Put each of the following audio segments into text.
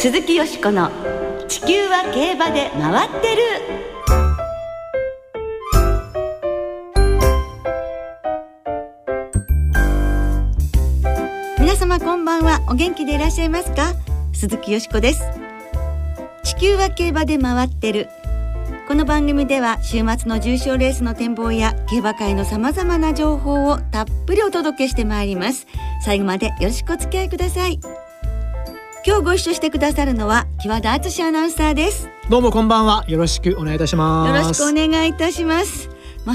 鈴木よしこの地球は競馬で回ってる。皆様こんばんは。お元気でいらっしゃいますか？鈴木よしこです。地球は競馬で回ってる。この番組では週末の重賞レースの展望や競馬界のさまざまな情報をたっぷりお届けしてまいります。最後までよろしくお付き合いください。今日ご一緒してくださるのは木和田敦アナウンサーです。どうもこんばんは。よろしくお願いいたします。よろしくお願いいたします。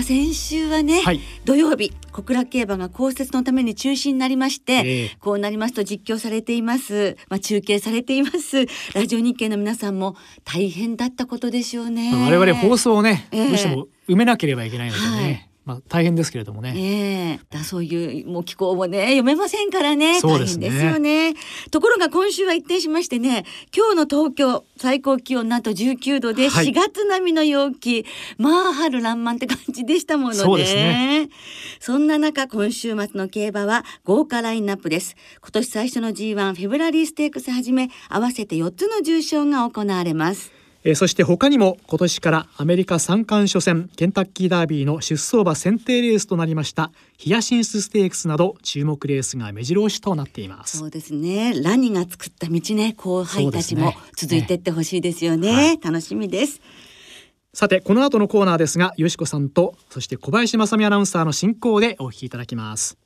先週はね、はい、土曜日小倉競馬が降雪のために中止になりまして、こうなりますと実況されています、中継されています。ラジオ日経の皆さんも大変だったことでしょうね。我々放送をね、どうしても埋めなければいけないのでね、大変ですけれどもね、そういうもう気候もね読めませんからね、そうですね、大変ですよね。ところが今週は一転しましてね、今日の東京最高気温なんと19度で4月並みの陽気、まあ春爛漫って感じでしたものね。そうですね。そんな中今週末の競馬は豪華ラインナップです。今年最初の G1 フェブラリーステークスはじめ合わせて4つの重賞が行われます。そして他にも今年からアメリカ三冠初戦ケンタッキーダービーの出走馬選定レースとなりましたヒヤシンスステークスなど注目レースが目白押しとなっています。そうですね。ラニが作った道ね、後輩たちも続いていってほしいですよね。楽しみです。さてこの後のコーナーですが、よしこさんとそして小林正美アナウンサーの進行でお聞きいただきます。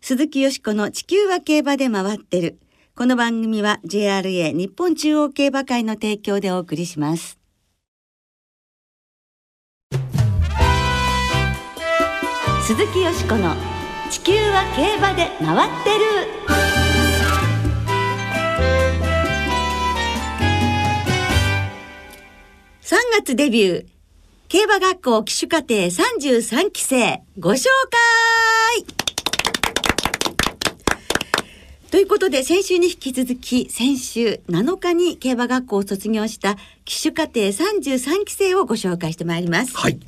鈴木よしこの地球は競馬で回ってる。この番組は JRA 日本中央競馬会の提供でお送りします。鈴木よしこの地球は競馬で回ってる。3月デビュー競馬学校騎手課程33期生ご紹介ということで、先週に引き続き先週7日に競馬学校を卒業した騎手課程33期生をご紹介してまいります。はい、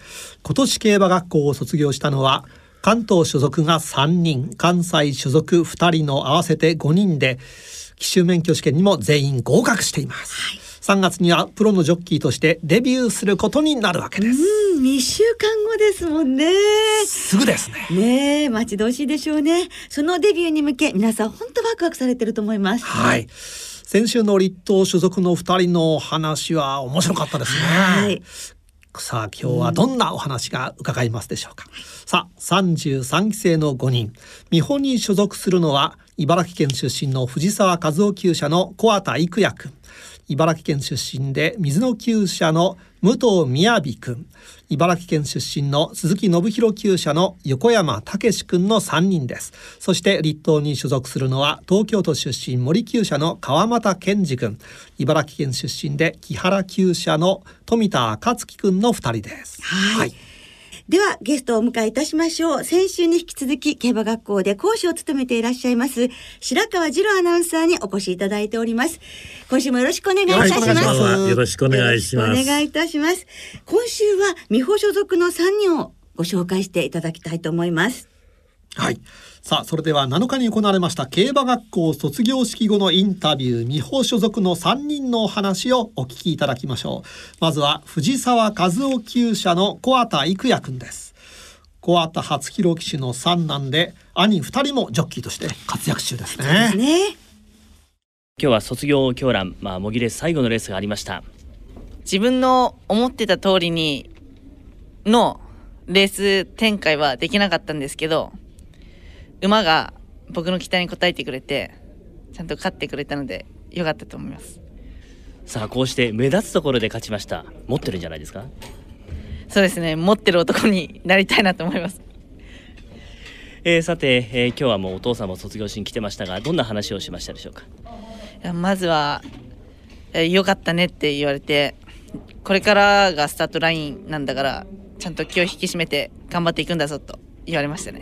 今年競馬学校を卒業したのは関東所属が3人、関西所属2人の合わせて5人で、騎手免許試験にも全員合格しています。3月にはプロのジョッキーとしてデビューすることになるわけです。2週間後ですもんね。すぐですね。ねえ、待ち遠しいでしょうね。そのデビューに向け皆さん本当ワクワクされてると思います。はい。先週の立東所属の2人の話は面白かったですね。はい。さあ今日はどんなお話が伺いますでしょうか。さあ33期生の5人、美穂に所属するのは茨城県出身の藤沢和夫厩舎の小畑育也君、茨城県出身で水野厩舎の武藤雅君、茨城県出身の鈴木信弘厩舎の横山武君の3人です。そして立東に所属するのは東京都出身森厩舎の川又健二君、茨城県出身で木原厩舎の富田暁君の2人です。はい。ではゲストをお迎えいたしましょう。先週に引き続き競馬学校で講師を務めていらっしゃいます白川次郎アナウンサーにお越しいただいております。今週もよろしくお願いいたします。よろしくお願いします。お願いいたします。今週は美穂所属の3人をご紹介していただきたいと思います。はい。さあそれでは7日に行われました競馬学校卒業式後のインタビュー、美穂所属の3人のお話をお聞きいただきましょう。まずは藤沢和夫厩舎の小畑育也君です。小畑初弘騎手の三男で兄2人もジョッキーとして活躍中ですね。そうですね。今日は卒業狂乱、模擬レース最後のレースがありました。自分の思ってた通りにのレース展開はできなかったんですけど、馬が僕の期待に応えてくれてちゃんと勝ってくれたので良かったと思います。さあこうして目立つところで勝ちました。持ってるんじゃないですか？そうですね、持ってる男になりたいなと思います。さて、今日はもうお父さんも卒業しに来てましたが、どんな話をしましたでしょうか？いや、まずは良かったねって言われて、これからがスタートラインなんだからちゃんと気を引き締めて頑張っていくんだぞと言われましたね。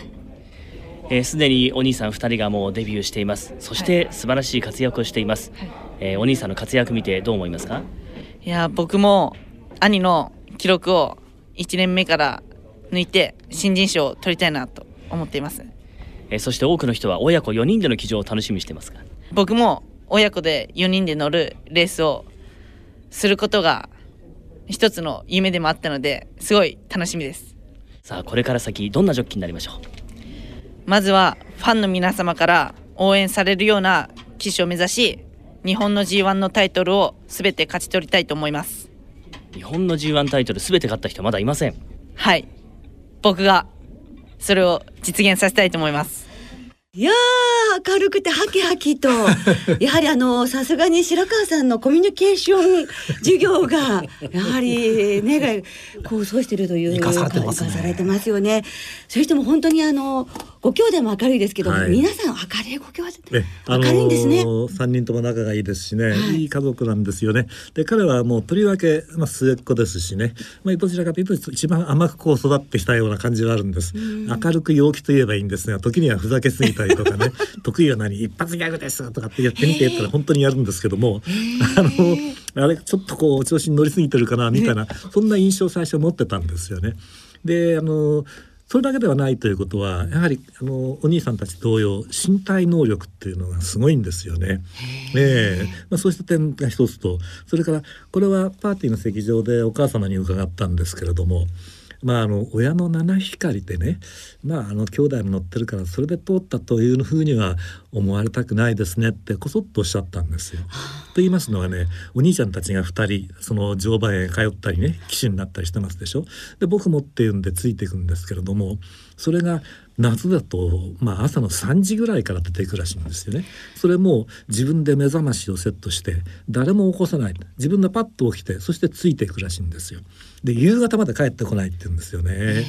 すでにお兄さん2人がもうデビューしています。そして素晴らしい活躍をしています。お兄さんの活躍見てどう思いますか？いや、僕も兄の記録を1年目から抜いて新人賞を取りたいなと思っています。そして多くの人は親子4人での騎乗を楽しみにしていますが、僕も親子で4人で乗るレースをすることが一つの夢でもあったので、すごい楽しみです。さあ、これから先どんなジョッキーになりましょう？まずはファンの皆様から応援されるような騎手を目指し、日本の G1 のタイトルをすべて勝ち取りたいと思います。日本の G1 タイトルすべて勝った人はまだいません。はい、僕がそれを実現させたいと思います。いやー、明るくてハキハキとやはりさすがに白川さんのコミュニケーション授業がやはりね、構想しているというか、生かされてますね。生かされてますよね。それとも本当にご兄弟も明るいですけど、はい、皆さん明るいご兄弟、明るいんですね。3人とも仲がいいですしね、はい、いい家族なんですよね。で、彼はもうとりわけ、末っ子ですしね、どちらかというと一番甘くこう育ってきたような感じはあるんです。明るく陽気といえばいいんですが、時にはふざけすぎたりとかね得意は何、一発ギャグですとかってやってみてったら本当にやるんですけども、あれちょっとこう調子に乗りすぎてるかなみたいな、そんな印象を最初持ってたんですよね。で、それだけではないということは、やはりお兄さんたち同様、身体能力っていうのがすごいんですよね。そうした点が一つと、それからこれはパーティーの席上でお母様に伺ったんですけれども、親の七光でね、兄弟も乗ってるからそれで通ったというふうには思われたくないですねってこそっとおっしゃったんですよ。と言いますのはね、お兄ちゃんたちが2人その乗馬へ通ったりね、騎手になったりしてますでしょ。で、僕もっていうんでついていくんですけれども、それが夏だと、朝の3時ぐらいから出ていくらしいんですよね。それも自分で目覚ましをセットして誰も起こさない、自分がパッと起きて、そしてついていくらしいんですよ。で、夕方まで帰ってこないって言うんですよね。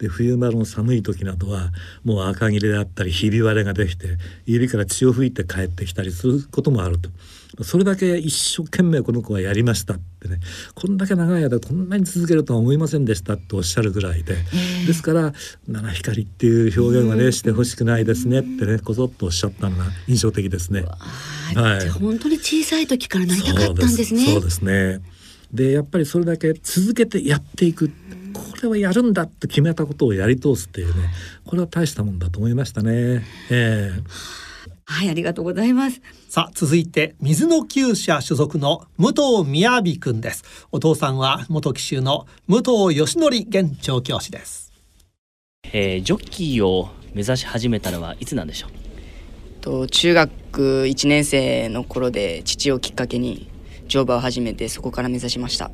で、冬場の寒い時などはもう赤切れであったりひび割れができて指から血を吹いて帰ってきたりすることもあると。それだけ一生懸命この子はやりましたってね、こんだけ長い間こんなに続けるとは思いませんでしたとおっしゃるぐらいで、ですから七光っていう表現はね、してほしくないですねってね、こそっとおっしゃったのが印象的ですね。はい、本当に小さい時からなりたかったんですね。そうですね。で、やっぱりそれだけ続けてやっていく、これはやるんだって決めたことをやり通すっていうね、これは大したもんだと思いましたね。はい、ありがとうございます。さあ、続いて水の厩舎所属の武藤雅くんです。お父さんは元騎手の武藤義則現調教師です。ジョッキーを目指し始めたのはいつなんでしょう？中学1年生の頃で、父をきっかけに乗馬を始めて、そこから目指しました。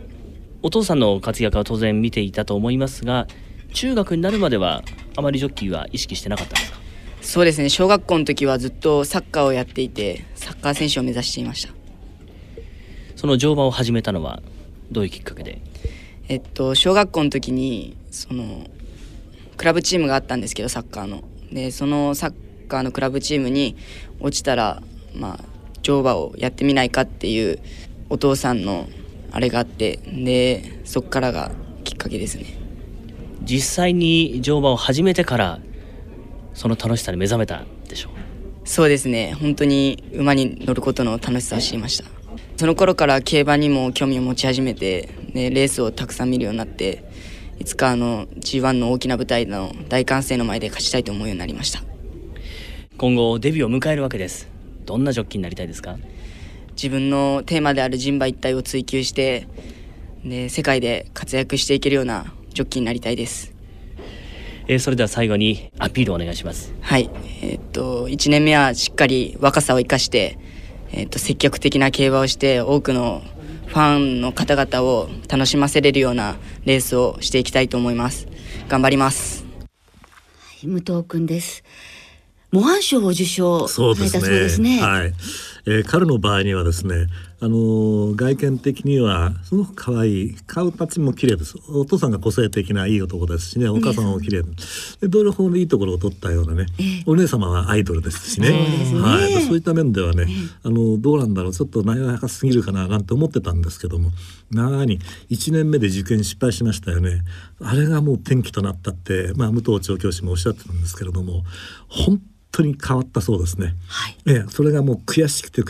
お父さんの活躍は当然見ていたと思いますが、中学になるまではあまりジョッキーは意識してなかったんですか？そうですね、小学校の時はずっとサッカーをやっていて、サッカー選手を目指していました。その乗馬を始めたのはどういうきっかけで？小学校の時にクラブチームがあったんですけど、サッカーの。で、そのサッカーのクラブチームに落ちたら、乗馬をやってみないかっていうお父さんのあれがあって、でそこからがきっかけですね。実際に乗馬を始めてからその楽しさに目覚めたでしょう？そうですね、本当に馬に乗ることの楽しさを知りました。その頃から競馬にも興味を持ち始めて、ね、レースをたくさん見るようになって、いつかG1 の大きな舞台の大歓声の前で勝ちたいと思うようになりました。今後デビューを迎えるわけです。どんなジョッキーになりたいですか？自分のテーマである人馬一体を追求して、で世界で活躍していけるようなジョッキーになりたいです。それでは最後にアピールをお願いします。はい、1年目はしっかり若さを生かして、積極的な競馬をして、多くのファンの方々を楽しませれるようなレースをしていきたいと思います。頑張ります。はい、武藤君です。模範賞を受賞されたそうですね。はい、彼の場合にはですね、外見的にはすごく可愛い、顔立ちも綺麗です。お父さんが個性的ないい男ですしね、お母さんも綺麗で、両方のいいところを取ったようなね、お姉様はアイドルですしね。はい、そういった面ではね、どうなんだろう、ちょっとなやかすぎるかななんて思ってたんですけども、1年目で受験失敗しましたよね。あれがもう転機となったって、武藤調教師もおっしゃってたんですけれども、本当に変わったそうですね。それがもう悔しくて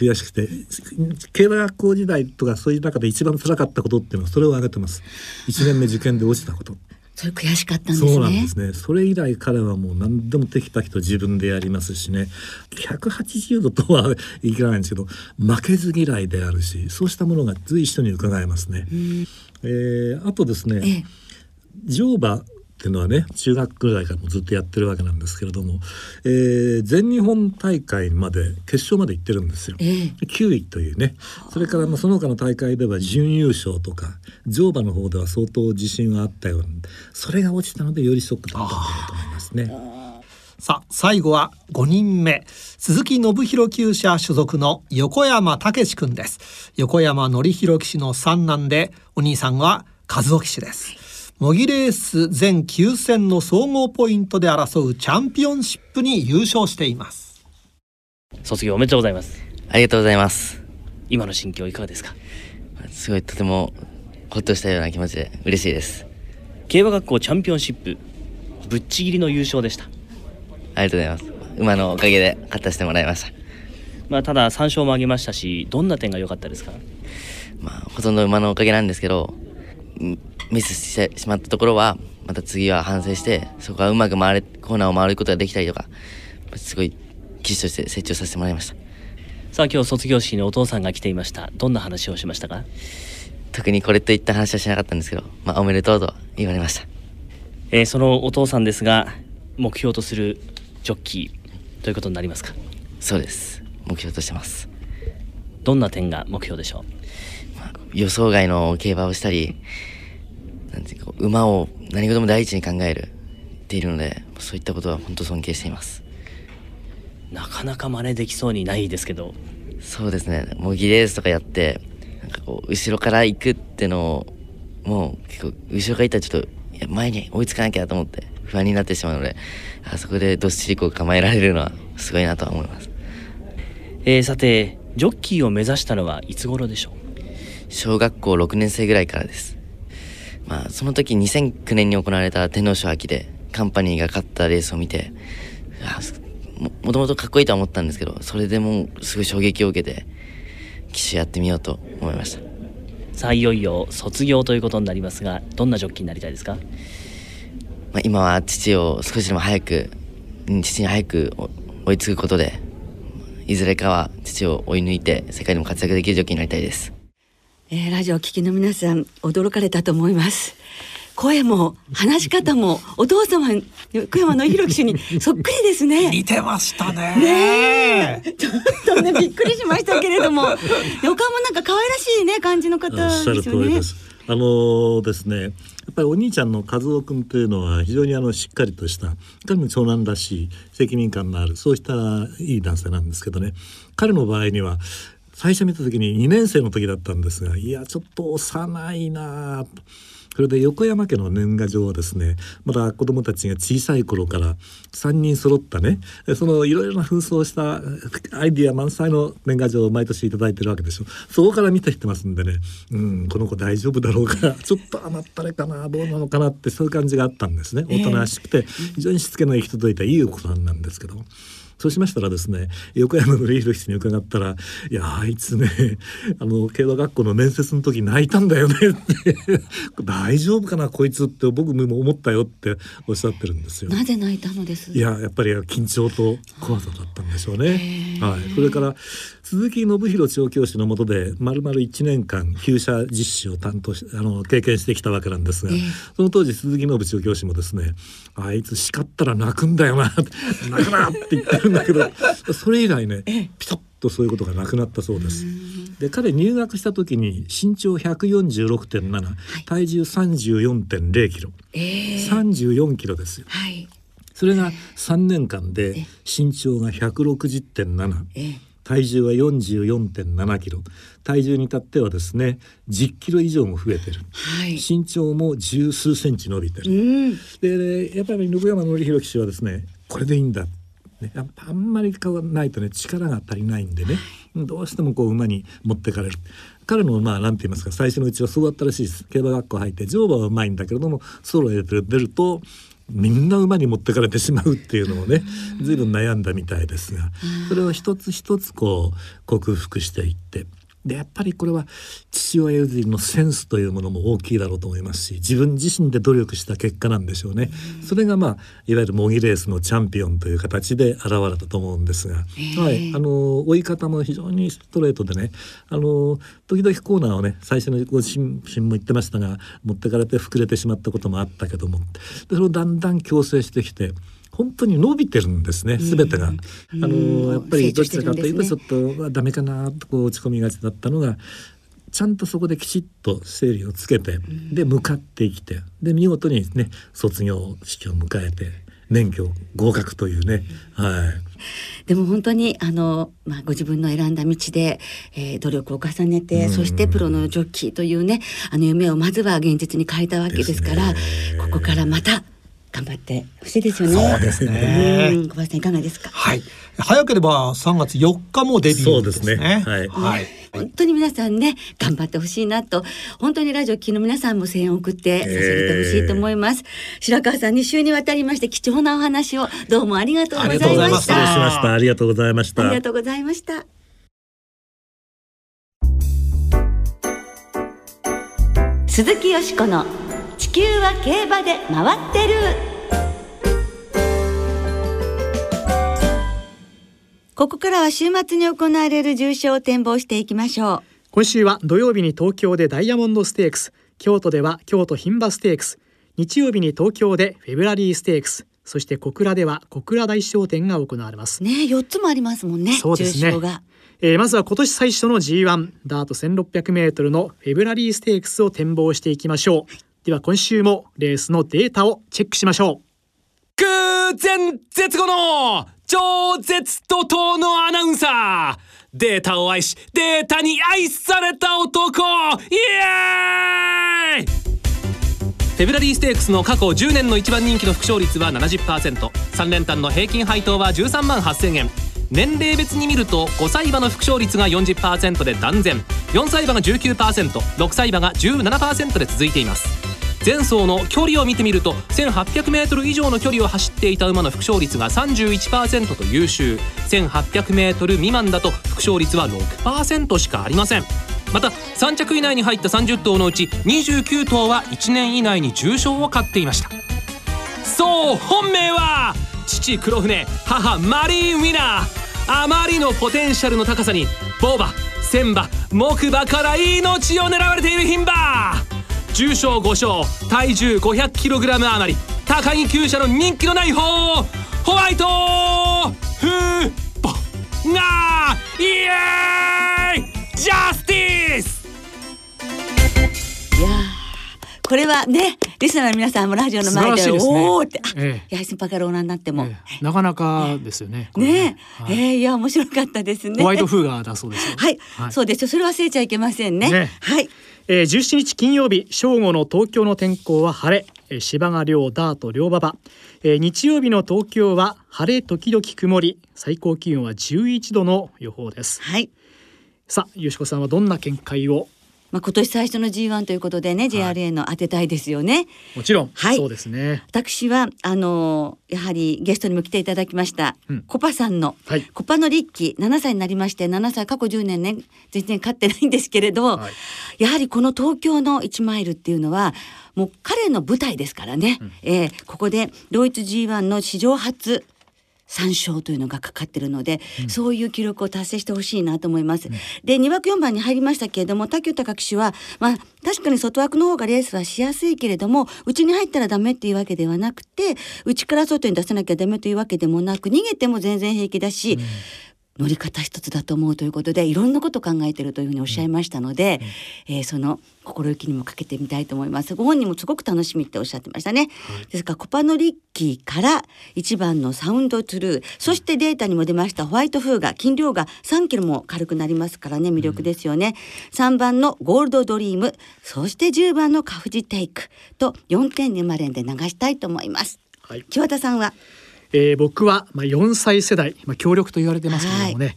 競馬学校時代とかそういう中で一番辛かったことっていうのはそれを挙げてます。1年目受験で落ちたことそれ悔しかったんですね。そうなんですね。それ以来彼はもう何でもテキパキと自分でやりますしね、180度とはいかないんですけど、負けず嫌いであるし、そうしたものが随所に伺えますね。あとですね、乗馬っていうのはね、中学くらいからもずっとやってるわけなんですけれども、全日本大会まで決勝まで行ってるんですよ、9位というね。それからその他の大会では準優勝とか、乗馬の方では相当自信があったような、それが落ちたのでよりショックだったと思いますね。さあ最後は5人目、鈴木信弘厩舎所属の横山武史君です。横山典弘騎手の三男で、お兄さんは和夫騎手です。模擬レース全9戦の総合ポイントで争うチャンピオンシップに優勝しています。卒業おめでとうございます。ありがとうございます。今の心境いかがですか？すごい、とてもほっとしたような気持ちで嬉しいです。競馬学校チャンピオンシップ、ぶっちぎりの優勝でした。ありがとうございます。馬のおかげで勝たせてもらいました。ただ3勝もあげましたし、どんな点が良かったですか？ほとんど馬のおかげなんですけど、ミスしてしまったところはまた次は反省して、そこはうまくコーナーを回ることができたりとか、すごい騎手として成長させてもらいました。さあ今日卒業式にお父さんが来ていました。どんな話をしましたか？特にこれといった話はしなかったんですけど、おめでとうと言われました。そのお父さんですが、目標とするジョッキーということになりますか？そうです。目標としてます。どんな点が目標でしょう？予想外の競馬をしたり、馬を何事も第一に考えるっているので、そういったことは本当尊敬しています。なかなか真似できそうにないですけど。そうですね、模擬レースとかやって、後ろから行くってのを、もう結構後ろから行ったらちょっと前に追いつかなきゃと思って不安になってしまうので、あそこでどっしり構えられるのはすごいなとは思います。さてジョッキーを目指したのはいつ頃でしょう？小学校6年生ぐらいからです。その時2009年に行われた天皇賞秋でカンパニーが勝ったレースを見て、もともとかっこいいとは思ったんですけど、それでもすごい衝撃を受けて騎手やってみようと思いました。さあいよいよ卒業ということになりますが、どんなジョッキーになりたいですか？今は父に早く追いつくことで、いずれかは父を追い抜いて世界でも活躍できるジョッキーになりたいです。ラジオを聴きの皆さん、驚かれたと思います。声も話し方もお父様横山典弘騎手にそっくりですね。似てました ね。ちょっとね、びっくりしましたけれども、横山なんか可愛らしいね感じの方ですよね。おっしゃる通りです。ですね、やっぱりお兄ちゃんの和夫君というのは非常にしっかりとした、彼も長男らしい責任感のある、そうしたいい男性なんですけどね、彼の場合には最初見た時に2年生の時だったんですが、いやちょっと幼いなと。それで横山家の年賀状はですね、まだ子どもたちが小さい頃から3人揃ったね、そのいろいろな紛争したアイディア満載の年賀状を毎年いただいてるわけでしょ。そこから見てきてますんでね、この子大丈夫だろうか、ちょっと甘ったれかな、どうなのかなって、そういう感じがあったんですね。大人しくて非常にしつけの行き届いたいいお子さんなんですけど、そうしましたらですね、横山典弘騎手に伺ったら、いやあいつね、競馬学校の面接の時泣いたんだよねって大丈夫かなこいつって僕も思ったよっておっしゃってるんですよ。なぜ泣いたのです？いや、やっぱり緊張と怖さだったんでしょうね。それから鈴木信弘調教師の下で丸々1年間厩舎実施を担当し経験してきたわけなんですが、その当時鈴木信調教師もですね、あいつ叱ったら泣くんだよな泣くなって言ってるだけど、それ以来ね、ピタッとそういうことがなくなったそうです。で、彼入学した時に身長 146.7、体重 34.0 キロ、34キロですよ。それが3年間で身長が 160.7、体重は 44.7 キロ、体重に至ってはですね10キロ以上も増えてる、身長も十数センチ伸びてる。で、やっぱり横山典弘騎手はですね、これでいいんだね、やっぱあんまり変わらないとね、力が足りないんでね、どうしても馬に持ってかれる。彼のなんて言いますか、最初のうちはそうだったらしいです。競馬学校入って乗馬はうまいんだけれども、ソロで出るとみんな馬に持ってかれてしまうっていうのをね、ずいぶん悩んだみたいですが、それを一つ一つ克服していって、でやっぱりこれは父親譲りのセンスというものも大きいだろうと思いますし、自分自身で努力した結果なんでしょうね。それが、いわゆる模擬レースのチャンピオンという形で現れたと思うんですが、追い方も非常にストレートでね、時々コーナーをね、最初の新聞も言ってましたが、持ってかれて膨れてしまったこともあったけども、でそれをだんだん矯正してきて本当に伸びてるんですね、すべてが。やっぱりどちらかというとちょっとダメかなとこう落ち込みがちだったのが、ちゃんとそこできちっと整理をつけて、で向かってきて、で見事にね、卒業式を迎えて免許合格というね、でも本当にご自分の選んだ道で、努力を重ねて、そしてプロのジョッキーというね、夢をまずは現実に変えたわけですから、ここからまた頑張ってほしいですよね。そうですね。小林さんいかがですか。はい。早ければ3月4日もデビューですね。そうですね。はい。本当に皆さんね、頑張ってほしいなと、本当にラジオ聴きの皆さんも声援を送って支えてほしいと思います。白川さん、2週にわたりまして貴重なお話をどうもありがとうございました。ありがとうございました。ありがとうございました。鈴木淑子の地球は競馬で回ってる。ここからは週末に行われる重賞を展望していきましょう。今週は土曜日に東京でダイヤモンドステークス、京都では京都牝馬ステークス、日曜日に東京でフェブラリーステークス、そして小倉では小倉大賞典が行われますね。4つもありますもんね。そうですね。重賞がまずは今年最初の G1 ダート 1600m のフェブラリーステークスを展望していきましょう。では今週もレースのデータをチェックしましょう。空前絶後の超絶怒涛のアナウンサー、データを愛しデータに愛された男、イエーイ。フェブラリーステークスの過去10年の一番人気の副賞率は 70%、 3連単の平均配当は13万8000円、年齢別に見ると5歳馬の副賞率が 40% で断然、4歳馬が 19%、 6歳馬が 17% で続いています。前走の距離を見てみると 1800m 以上の距離を走っていた馬の副賞率が 31% と優秀、 1800m 未満だと副賞率は 6% しかありません。また3着以内に入った30頭のうち29頭は1年以内に重賞を勝っていました。そう、本命は父黒船、母マリーンウィナー。あまりのポテンシャルの高さに牡馬、戦馬、木馬から命を狙われている牝馬。重賞5勝、体重 500kg 余り、高木厩舎の人気のない方、ホワイトフーボがイエーイジャスティス。いやこれはね、リスナーの皆さんもラジオの前 で、ね、おーって、いや、先輩からオーナーになっても、なかなかですよね。いや面白かったですね。ホワイトフーガーだそうですよ。そうですよ。それは忘れちゃいけませんね。17日金曜日正午の東京の天候は晴れ、芝が良、ダート良馬場。日曜日の東京は晴れ時々曇り、最高気温は11度の予報です。さあ、淑子さんはどんな見解を。今年最初の G1 ということでね、JRA の当てたいですよね。もちろん、そうですね。私はやはりゲストにも来ていただきました、コパさんの、コパのリッキー7歳になりまして、7歳過去10年ね全然勝ってないんですけれど、やはりこの東京の1マイルっていうのはもう彼の舞台ですからね、ここで同一 G1 の史上初3勝というのがかかっているので、そういう記録を達成してほしいなと思います、で2枠4番に入りましたけれども、瀧尾貴騎手は、確かに外枠の方がレースはしやすいけれども、内に入ったらダメっていうわけではなくて、内から外に出さなきゃダメというわけでもなく、逃げても全然平気だし、乗り方一つだと思うということで、いろんなことを考えているというふうにおっしゃいましたので、その心意気にもかけてみたいと思います。ご本人もすごく楽しみっておっしゃってましたね、ですからコパノリッキーから1番のサウンドトゥルー、そしてデータにも出ましたホワイトフーガー、斤量が3キロも軽くなりますからね、魅力ですよね、3番のゴールドドリーム、そして10番のカフジテイクと 4.2 連で流したいと思います、清田さんは。僕は4歳世代、強力と言われてますけれどもね、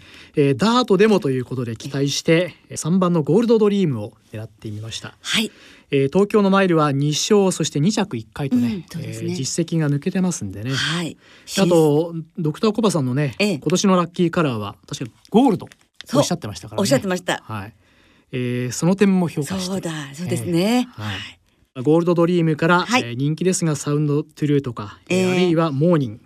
ダートでもということで期待して3番のゴールドドリームを狙ってみました、東京のマイルは2勝そして2着1回とね、実績が抜けてますんでね、あとドクターコバさんのね、今年のラッキーカラーは確かゴールドとおっしゃってましたからね。おっしゃってました。その点も評価してそうだそうですね、はい、ゴールドドリームから、はい、人気ですがサウンドトゥルーとか、あるいはモーニン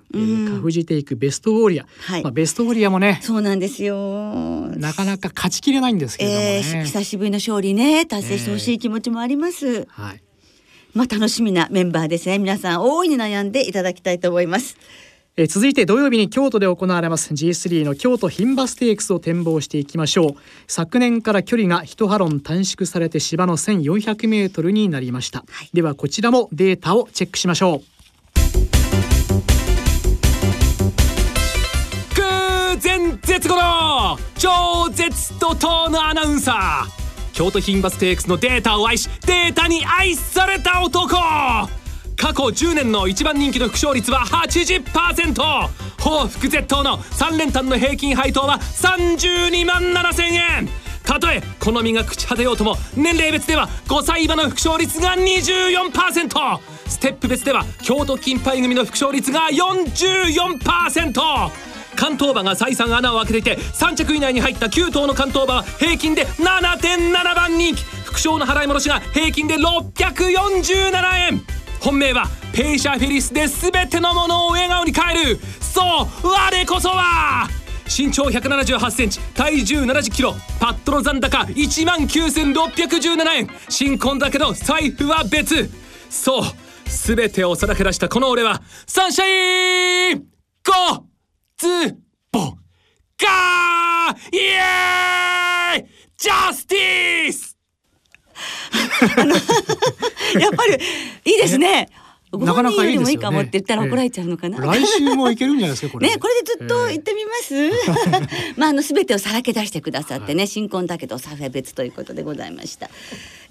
グ、カフジテイク、ベストウォーリア、はい、ベストウォーリアもねそうなんですよ、なかなか勝ちきれないんですけれどもね、久しぶりの勝利ね達成してほしい気持ちもあります、はい、まあ、楽しみなメンバーですね。皆さん大いに悩んでいただきたいと思います。続いて土曜日に京都で行われます G3 の京都牝馬ステークスを展望していきましょう。昨年から距離が1ハロン短縮されて芝の 1400メートルになりました、はい、ではこちらもデータをチェックしましょう。全絶後の超絶怒涛のアナウンサー、京都牝馬ステークスのデータを愛しデータに愛された男。過去10年の一番人気の副勝率は 80%、 報復絶倒の3連単の平均配当は32万7千円。たとえこの身が朽ち果てようとも年齢別では5歳馬の副勝率が 24%、 ステップ別では京都金杯組の副勝率が 44%、関東馬が再三穴を開けていて3着以内に入った9頭の関東馬は平均で 7.7 番人気、副賞の払い戻しが平均で647円。本命はペイシャフェリスで全てのものを笑顔に変える、そう我こそは。身長178センチ、体重70キロ、パットの残高 19,617 円、新婚だけど財布は別、そう全てをさらけ出したこの俺はサンシャインゴズボンガーイエーイジャスティスやっぱりいいですね。ご本人よりもいいかもって言ったら怒られちゃうのかな、来週もいけるんじゃないですかこれ、ね、これでずっと行ってみます、まあ、全てをさらけ出してくださってね、はい、新婚だけどサフェ別ということでございました、そ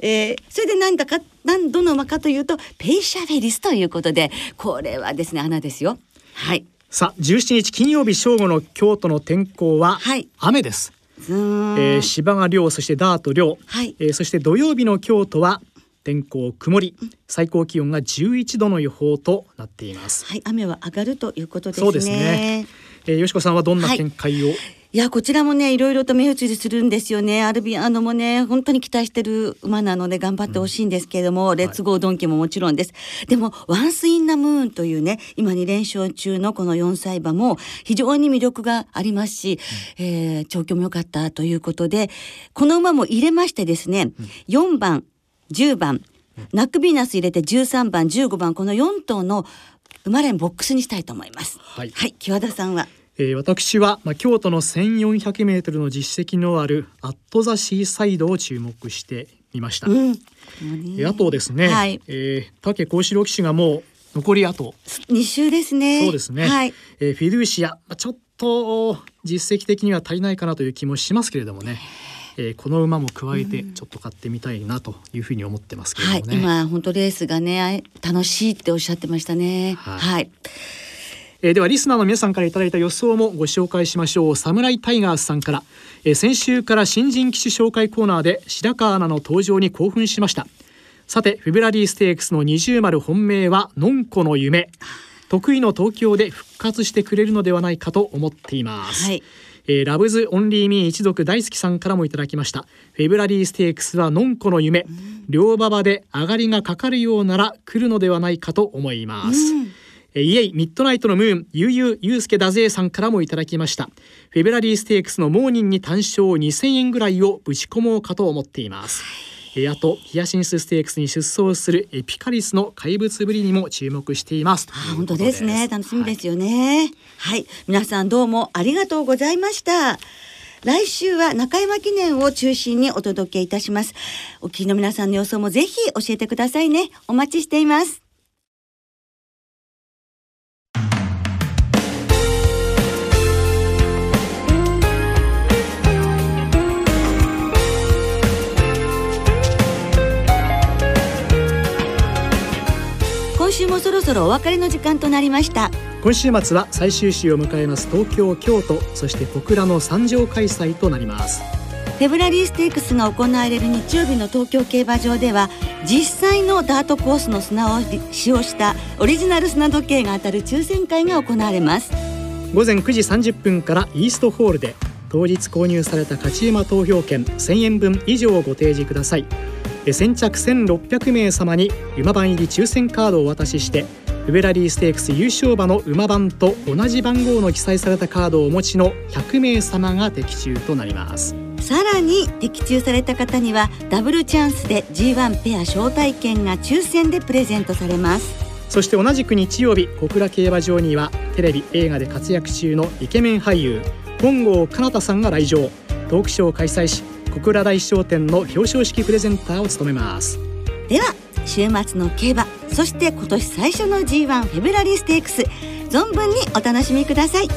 れで何だか何度の馬かというとペイシャフェリスということで、これはですね穴ですよ。はい、さあ17日金曜日正午の京都の天候は雨です、はい、芝が涼、そしてダート涼、はい、そして土曜日の京都は天候曇り、最高気温が11度の予報となっています、はい、雨は上がるということですね。そうですね、吉子さんはどんな見解を、はい、いやこちらもねいろいろと目移りするんですよね。アルビアノもね本当に期待してる馬なので頑張ってほしいんですけれども、レッツゴードンキももちろんです、はい、でもワンスインナムーンというね今2連勝中のこの4歳馬も非常に魅力がありますし、調教も良かったということでこの馬も入れましてですね、4番10番ナックビーナス入れて13番15番この4頭の馬連ボックスにしたいと思います、はいはい、木和田さんは。私は、京都の 1400メートルの実績のあるアットザシーサイドを注目してみました、うん、あとですね、はい、竹幸四郎騎手がもう残りあと2週ですね。そうですね、はい、フィルーシアちょっと実績的には足りないかなという気もしますけれどもね、この馬も加えてちょっと買ってみたいなというふうに思ってますけれどもね、うん、はい、今本当レースがね楽しいっておっしゃってましたね。はい、はい、ではリスナーの皆さんからいただいた予想もご紹介しましょう。サムライタイガースさんから、先週から新人騎手紹介コーナーで白川アナの登場に興奮しました。さてフェブラリーステークスの20丸、本命はのんこの夢、得意の東京で復活してくれるのではないかと思っています、はい、ラブズオンリーミー一族大好きさんからもいただきました。フェブラリーステークスはのんこの夢、両馬場で上がりがかかるようなら来るのではないかと思います、うん、イエイミッドナイトのムーンゆうゆうゆうすけだぜさんからもいただきました。フェブラリーステークスのモーニンに単勝2000円ぐらいをぶち込もうかと思っています、あとヒヤシンスステークスに出走するエピカリスの怪物ぶりにも注目しています。あ、本当ですね、楽しみですよね、はい、はい、皆さんどうもありがとうございました。来週は中山記念を中心にお届けいたします。お聞きの皆さんの予想もぜひ教えてくださいね。お待ちしています。今週もそろそろお別れの時間となりました。今週末は最終週を迎えます東京、京都、そして小倉の3場開催となります。フェブラリーステークスが行われる日曜日の東京競馬場では実際のダートコースの砂を使用したオリジナル砂時計が当たる抽選会が行われます。午前9時30分からイーストホールで当日購入された勝ち馬投票券1000円分以上をご提示ください。先着1600名様に馬番入り抽選カードをお渡しして、ウェラリーステークス優勝馬の馬番と同じ番号の記載されたカードをお持ちの100名様が的中となります。さらに的中された方にはダブルチャンスで G1 ペア招待券が抽選でプレゼントされます。そして同じく日曜日、小倉競馬場にはテレビ映画で活躍中のイケメン俳優本郷奏多さんが来場。トークショーを開催し、小倉大賞典の表彰式プレゼンターを務めます。では週末の競馬、そして今年最初の G1 フェブラリーステークス、存分にお楽しみください。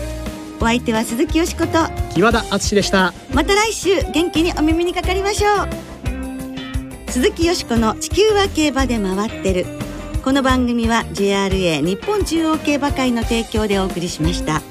お相手は鈴木よしこと木和田敦でした。また来週元気にお耳にかかりましょう。鈴木よしこの地球は競馬で回ってる。この番組は JRA 日本中央競馬会の提供でお送りしました。